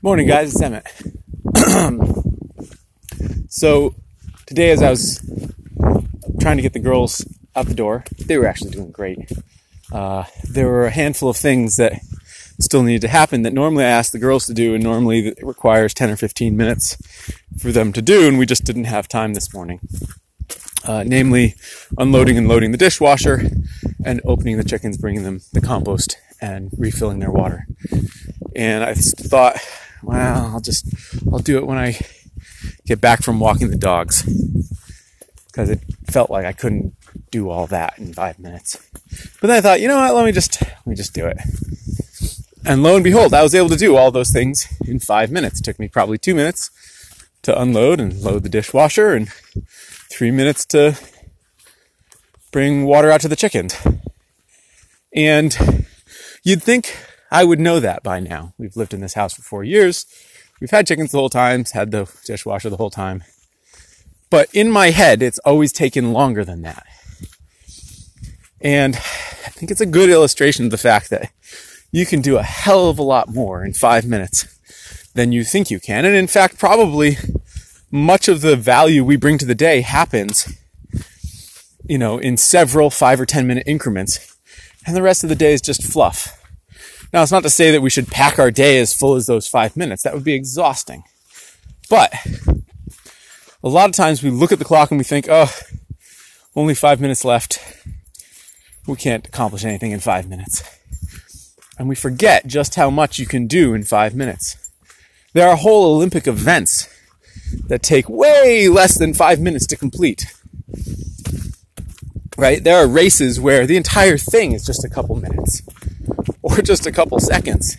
Morning, guys. It's Emmett. So today, as I was trying to get the girls out the door, they were actually doing great. There were a handful of things that still needed to happen that normally I ask the girls to do, and normally it requires 10 or 15 minutes for them to do, and we just didn't have time this morning. Namely, unloading and loading the dishwasher, and opening the chickens, bringing them the compost, and refilling their water. And I thought, well, I'll do it when I get back from walking the dogs, because it felt like I couldn't do all that in 5 minutes. But then I thought, you know what? Let me just do it. And lo and behold, I was able to do all those things in 5 minutes. It took me probably 2 minutes to unload and load the dishwasher, and 3 minutes to bring water out to the chickens. And you'd think I would know that by now. We've lived in this house for 4 years. We've had chickens the whole time, had the dishwasher the whole time. But in my head, it's always taken longer than that. And I think it's a good illustration of the fact that you can do a hell of a lot more in 5 minutes than you think you can. And in fact, probably much of the value we bring to the day happens, in several 5 or 10 minute increments. And the rest of the day is just fluff. Now, it's not to say that we should pack our day as full as those 5 minutes. That would be exhausting. But a lot of times we look at the clock and we think, oh, only 5 minutes left. We can't accomplish anything in 5 minutes. And we forget just how much you can do in 5 minutes. There are whole Olympic events that take way less than 5 minutes to complete. Right? There are races where the entire thing is just a couple minutes. Or just a couple seconds.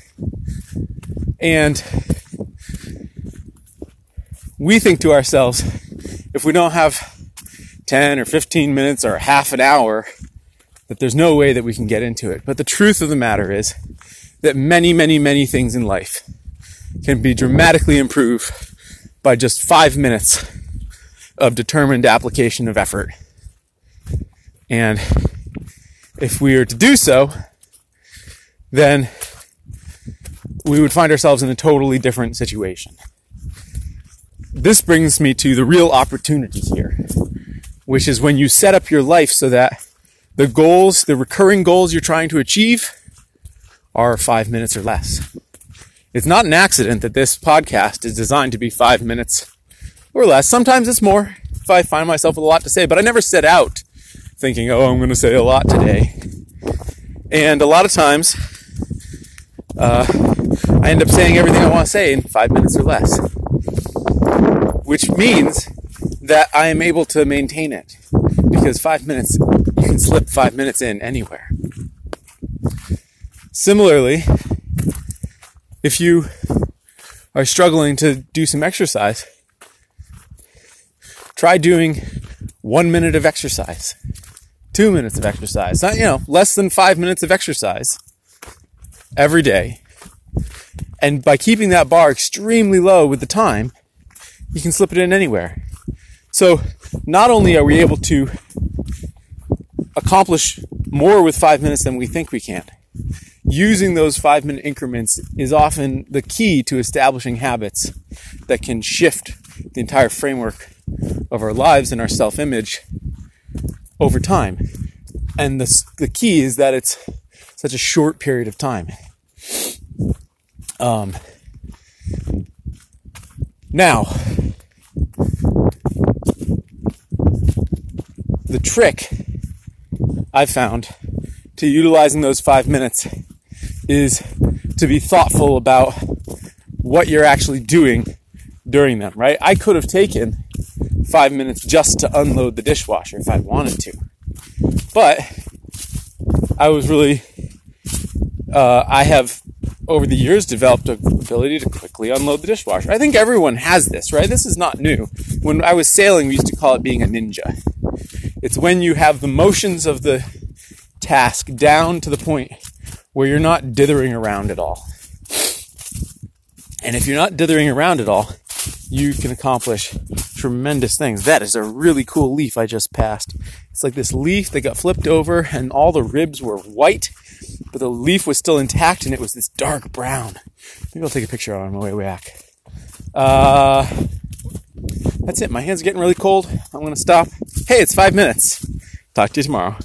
And we think to ourselves, if we don't have 10 or 15 minutes or half an hour, that there's no way that we can get into it. But the truth of the matter is that many, many, many things in life can be dramatically improved by just 5 minutes of determined application of effort. And if we are to do so, then we would find ourselves in a totally different situation. This brings me to the real opportunity here, which is when you set up your life so that the goals, the recurring goals you're trying to achieve are 5 minutes or less. It's not an accident that this podcast is designed to be 5 minutes or less. Sometimes it's more if I find myself with a lot to say, but I never set out thinking, oh, I'm going to say a lot today. And a lot of times, I end up saying everything I want to say in 5 minutes or less, which means that I am able to maintain it, because 5 minutes, you can slip 5 minutes in anywhere. Similarly, if you are struggling to do some exercise, try doing 1 minute of exercise, 2 minutes of exercise, less than 5 minutes of exercise every day. And by keeping that bar extremely low with the time, you can slip it in anywhere. So not only are we able to accomplish more with 5 minutes than we think we can, using those 5 minute increments is often the key to establishing habits that can shift the entire framework of our lives and our self-image over time. And the key is that it's such a short period of time. Now, the trick I've found to utilizing those 5 minutes is to be thoughtful about what you're actually doing during them, right? I could have taken 5 minutes just to unload the dishwasher if I wanted to. But I was really, I have over the years developed an ability to quickly unload the dishwasher. I think everyone has this, right? This is not new. When I was sailing, we used to call it being a ninja. It's when you have the motions of the task down to the point where you're not dithering around at all. And if you're not dithering around at all, you can accomplish tremendous things. That is a really cool leaf I just passed. It's like this leaf that got flipped over and all the ribs were white, but the leaf was still intact and it was this dark brown. Maybe I'll take a picture on my way back. That's it. My hands are getting really cold. I'm going to stop. Hey, it's 5 minutes. Talk to you tomorrow.